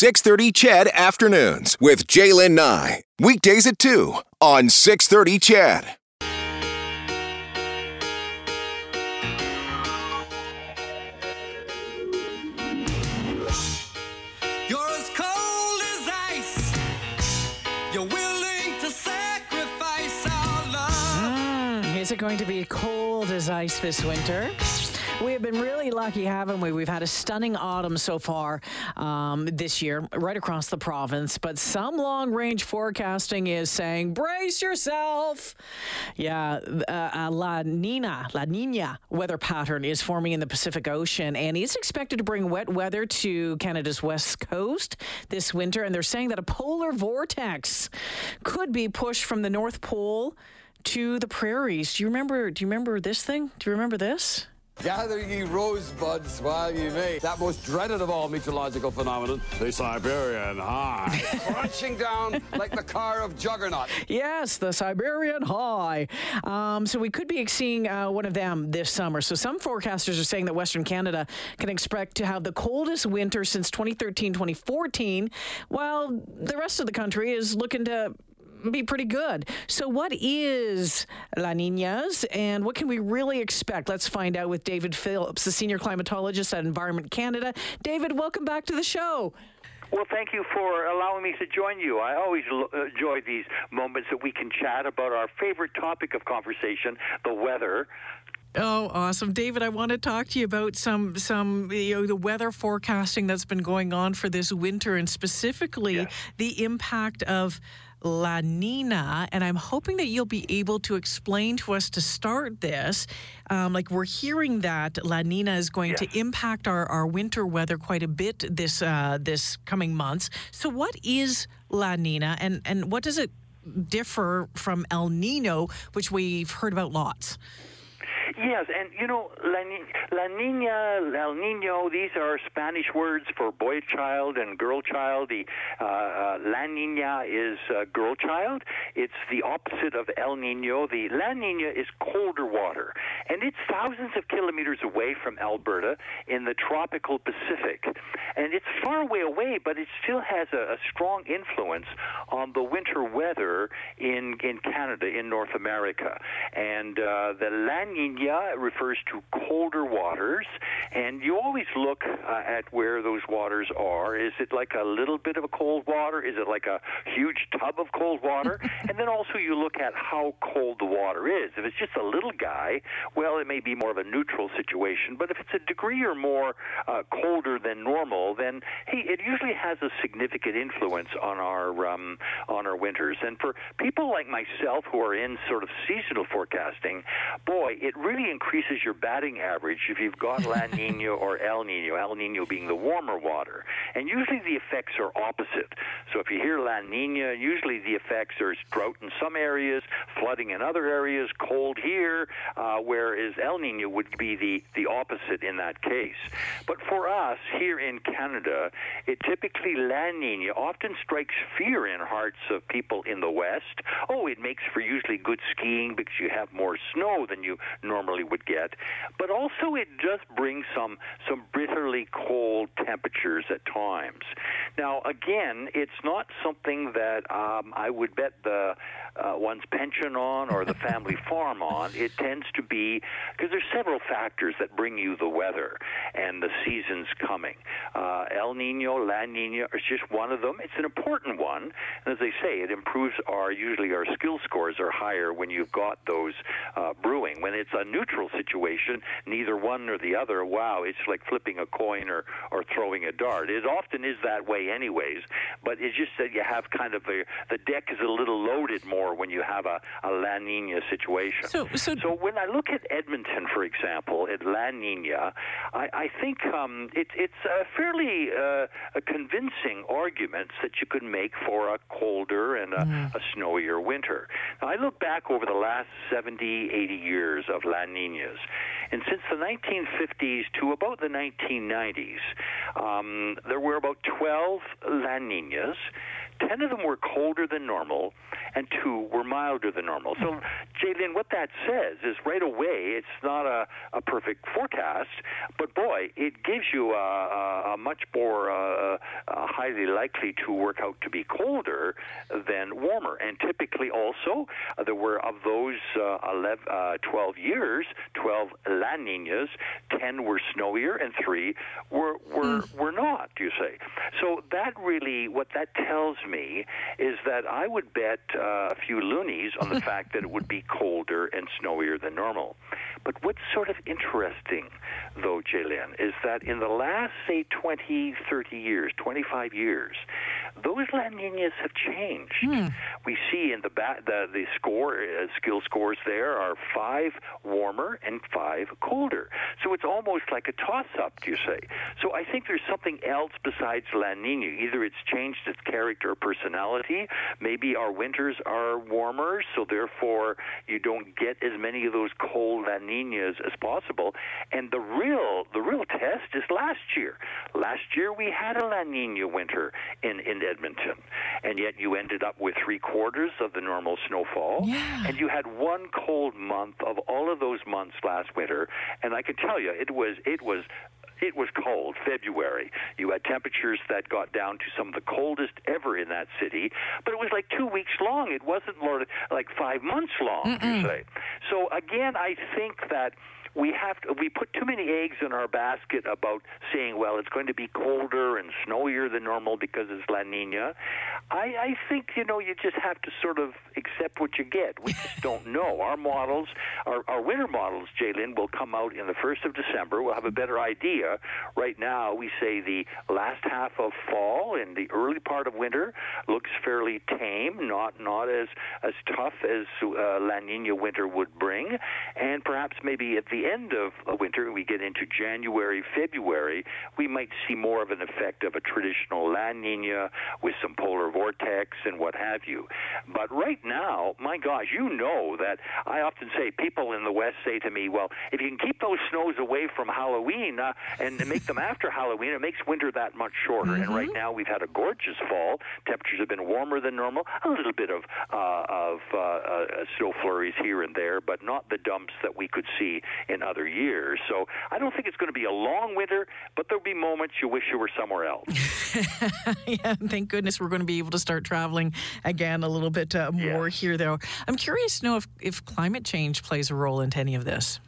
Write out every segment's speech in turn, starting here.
6:30 CHED Afternoons with Jaylen Nye. Weekdays at 2 on 6:30 CHED. Is it going to be cold as ice this winter? We have been really lucky, haven't we? We've had a stunning autumn so far this year, right across the province. But some long-range forecasting is saying, brace yourself. Yeah, La Niña weather pattern is forming in the Pacific Ocean, and it's expected to bring wet weather to Canada's west coast this winter. And they're saying that a polar vortex could be pushed from the North Pole to the prairies. Do you remember this thing? Do you remember this? Gather ye rosebuds while ye may. That most dreaded of all meteorological phenomenon, the Siberian high. Crunching down like the car of Juggernaut. Yes, the Siberian high. So we could be seeing one of them this summer. So some forecasters are saying that Western Canada can expect to have the coldest winter since 2013-2014, while the rest of the country is looking to be pretty good. So what is La Niña's and what can we really expect? Let's find out with David Phillips, the senior climatologist at Environment Canada. David, welcome back to the show. Well, thank you for allowing me to join you. I always enjoy these moments that we can chat about our favorite topic of conversation, the weather. Oh, awesome. David, I want to talk to you about some the weather forecasting that's been going on for this winter, and specifically the impact of La Niña, and I'm hoping that you'll be able to explain to us to start this. Like, we're hearing that La Niña is going to impact our winter weather quite a bit this coming months. So what is La Niña, and what does it differ from El Niño, which we've heard about lots? Yes, and you know, La Niña, El Niño, these are Spanish words for boy child and girl child. The La Niña is girl child. It's the opposite of El Niño. The La Niña is colder water, and it's thousands of kilometers away from Alberta in the tropical Pacific. And it's far way away, but it still has a strong influence on the winter weather in Canada, in North America. And the La Niña refers to colder waters, and you always look at where those waters are. Is it like a little bit of a cold water? Is it like a huge tub of cold water? And then also you look at how cold the water is. If it's just a little guy, well, it may be more of a neutral situation, but if it's a degree or more colder than normal, then, hey, it usually has a significant influence on our winters. And for people like myself who are in sort of seasonal forecasting, boy, it really increases your batting average if you've got La Niña or El Niño, El Niño being the warmer water. And usually the effects are opposite. So if you hear La Niña, usually the effects are drought in some areas, flooding in other areas, cold here, whereas El Niño would be the opposite in that case. But for us here in Canada, it typically La Niña often strikes fear in hearts of people in the West. Oh, it makes for usually good skiing because you have more snow than you normally would get, but also it just brings some bitterly cold temperatures at times. Now, again, it's not something that I would bet the one's pension on or the family farm on. It tends to be, because there's several factors that bring you the weather and the seasons coming. El Niño, La Niña is just one of them. It's an important one, and as they say, it improves usually our skill scores are higher when you've got those brewing. When it's a neutral situation, neither one nor the other, wow, it's like flipping a coin or throwing a dart. It often is that way anyways, but it's just that you have kind of the deck is a little loaded more when you have a La Niña situation. So when I look at Edmonton, for example, at La Niña, I think it's a fairly a convincing arguments that you could make for a colder and a snowier winter. Now, I look back over the last 70, 80 years of La Niñas. And since the 1950s to about the 1990s, there were about 12 12 La Niñas. 10 of them were colder than normal, and 2 were milder than normal. So, Jaylin, what that says is right away it's not a perfect forecast, but, boy, it gives you a much more highly likely to work out to be colder than warmer. And typically also there were, of those 12 years, 12 La Niñas, 10 were snowier and 3 were not, you say. So that really, what that tells me is that I would bet a few loonies on the fact that it would be colder and snowier than normal. But what's sort of interesting, though, Jaylin, is that in the last, say, 20, 30 years, 25 years, those La Niñas have changed. We see in the score, skill scores there are 5 warmer and 5 colder. So it's almost like a toss-up, do you say? So I think there's something else besides La Niña. Either it's changed its character or personality. Maybe our winters are warmer, so therefore you don't get as many of those cold La Niñas as possible. And the real test is last year. Last year we had a La Niña winter in Edmonton, and yet you ended up with 3/4 of the normal snowfall, and you had 1 cold month of all of those months last winter. And I can tell you, it was cold. February, you had temperatures that got down to some of the coldest ever in that city, but it was like 2 weeks long. It wasn't more like 5 months long, you say. So again, I think that we put too many eggs in our basket about saying, well, it's going to be colder and snowier than normal because it's La Niña. I think, you just have to sort of accept what you get. We just don't know. Our models, our winter models, Jaylin, will come out in the 1st of December. We'll have a better idea. Right now, we say the last half of fall and the early part of winter looks fairly tame, not as tough as La Niña winter would bring, and perhaps maybe at the end of winter, we get into January, February, we might see more of an effect of a traditional La Niña with some polar vortex and what have you. But right now, my gosh, that I often say, people in the West say to me, well, if you can keep those snows away from Halloween and make them after Halloween, it makes winter that much shorter. And right now, we've had a gorgeous fall. Temperatures have been warmer than normal. A little bit of snow flurries here and there, but not the dumps that we could see in other years. So I don't think it's going to be a long winter, but there'll be moments you wish you were somewhere else. Yeah, thank goodness we're going to be able to start traveling again a little bit more here, though. I'm curious to know if climate change plays a role into any of this.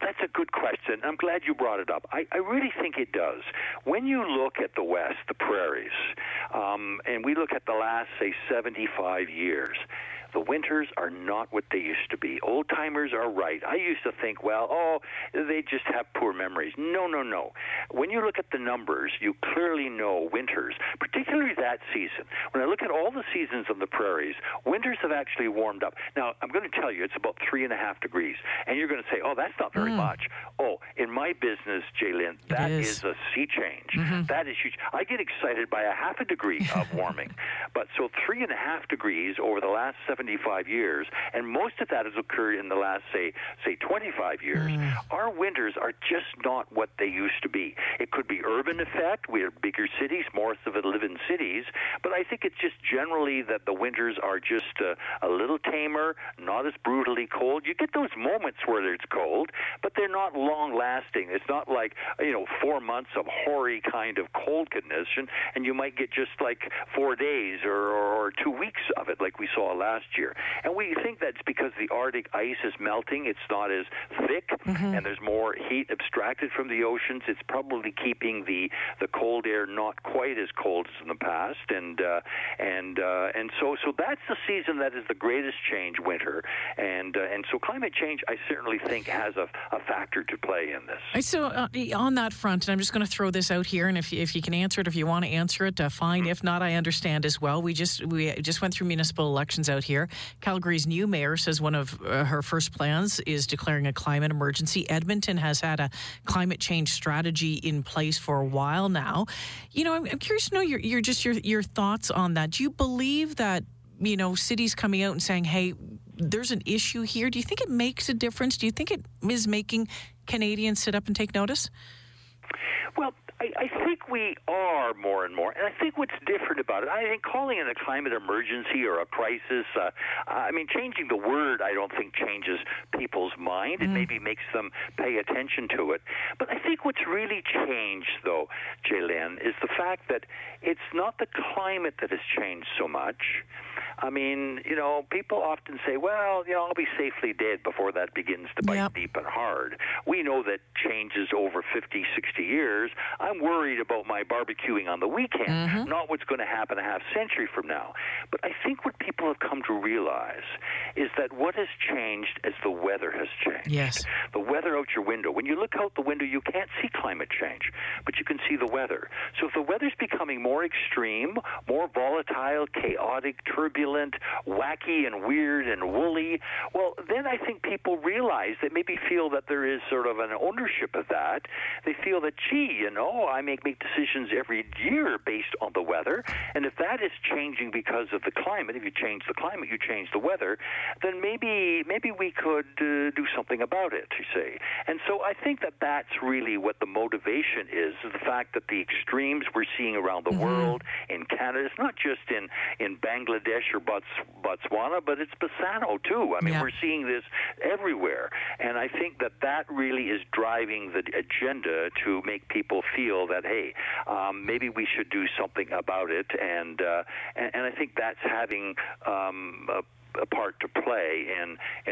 That's a good question. I'm glad you brought it up. I really think it does. When you look at the West, the prairies, and we look at the last, say, 75 years, the winters are not what they used to be. Old-timers are right. I used to think, they just have poor memories. No. When you look at the numbers, you clearly know winters, particularly that season. When I look at all the seasons of the prairies, winters have actually warmed up. Now, I'm going to tell you, it's about 3.5 degrees, and you're going to say, that's not very much. In my business, Jaylin, that is a sea change. That is huge. I get excited by a 0.5 degree of warming. But so 3.5 degrees over the last 75 years, and most of that has occurred in the last, say 25 years. Our winters are just not what they used to be. It could be urban effect. We have bigger cities. Most of us live in cities. But I think it's just generally that the winters are just a little tamer, not as brutally cold. You get those moments where it's cold, but they're not long-lasting. It's not like, 4 months of hoary kind of cold condition, and you might get just like 4 days or 2 weeks of it like we saw last year. And we think that's because the Arctic ice is melting. It's not as thick, and there's more heat abstracted from the oceans. It's probably keeping the cold air not quite as cold as in the past. And so that's the season that is the greatest change, winter. And so climate change, I certainly think, has a factor to play in this. So on that front, and I'm just going to throw this out here, and if you can answer it, if you want to answer it, fine. If not, I understand as well. We just went through municipal elections out here. Calgary's new mayor says one of her first plans is declaring a climate emergency. Edmonton has had a climate change strategy in place for a while now. I'm curious to know your thoughts on that. Do you believe that cities coming out and saying, hey, there's an issue here? Do you think it makes a difference? Do you think it is making Canadians sit up and take notice? Well, I think we are more and more, and I think what's different about it, I think calling it a climate emergency or a crisis, I mean, changing the word I don't think changes people's mind. It maybe makes them pay attention to it. But I think what's really changed, though, Jalen, is the fact that it's not the climate that has changed so much. I mean, you know, people often say, well, you know, I'll be safely dead before that begins to bite deep and hard. We know that changes over 50, 60 years. I'm worried about my barbecuing on the weekend, not what's going to happen a half century from now. But I think what people have come to realize is that what has changed is the weather has changed. Yes. The weather out your window. When you look out the window, you can't see climate change, but you can see the weather. So if the weather's becoming more extreme, more volatile, chaotic, turbulent, wacky and weird and woolly, well, then I think people realize, they maybe feel that there is sort of an ownership of that. They feel that, gee, you know, I make decisions every year based on the weather, and if that is changing because of the climate, if you change the climate, you change the weather, then maybe we could do something about it, you see. And so I think that that's really what the motivation is the fact that the extremes we're seeing around the world, in Canada, it's not just in Bangladesh or Botswana, but it's Bassano too. I mean, we're seeing this everywhere. And I think that really is driving the agenda to make people feel that, hey, maybe we should do something about it. And I think that's having a part to play in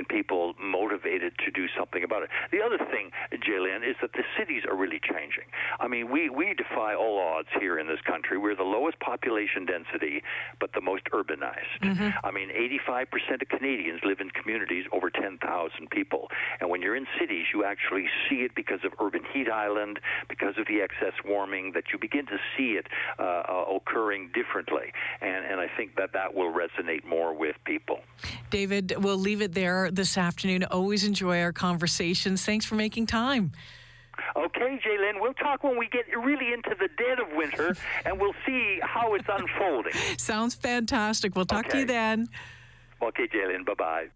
people motivated to do something about it. The other thing, Jalen, is that the cities are really changing. I mean, we defy all odds here in this country. We're the lowest population density, but the most urbanized. I mean, 85% of Canadians live in communities over 10,000 people. And when you're in cities, you actually see it because of urban heat island, because of the excess warming, that you begin to see it occurring differently. And I think that will resonate more with people. David, we'll leave it there this afternoon. Always enjoy our conversations. Thanks for making time. Okay, Jalen, we'll talk when we get really into the dead of winter, and we'll see how it's unfolding. Sounds fantastic. We'll talk to you then. Okay, Jalen. Bye-bye.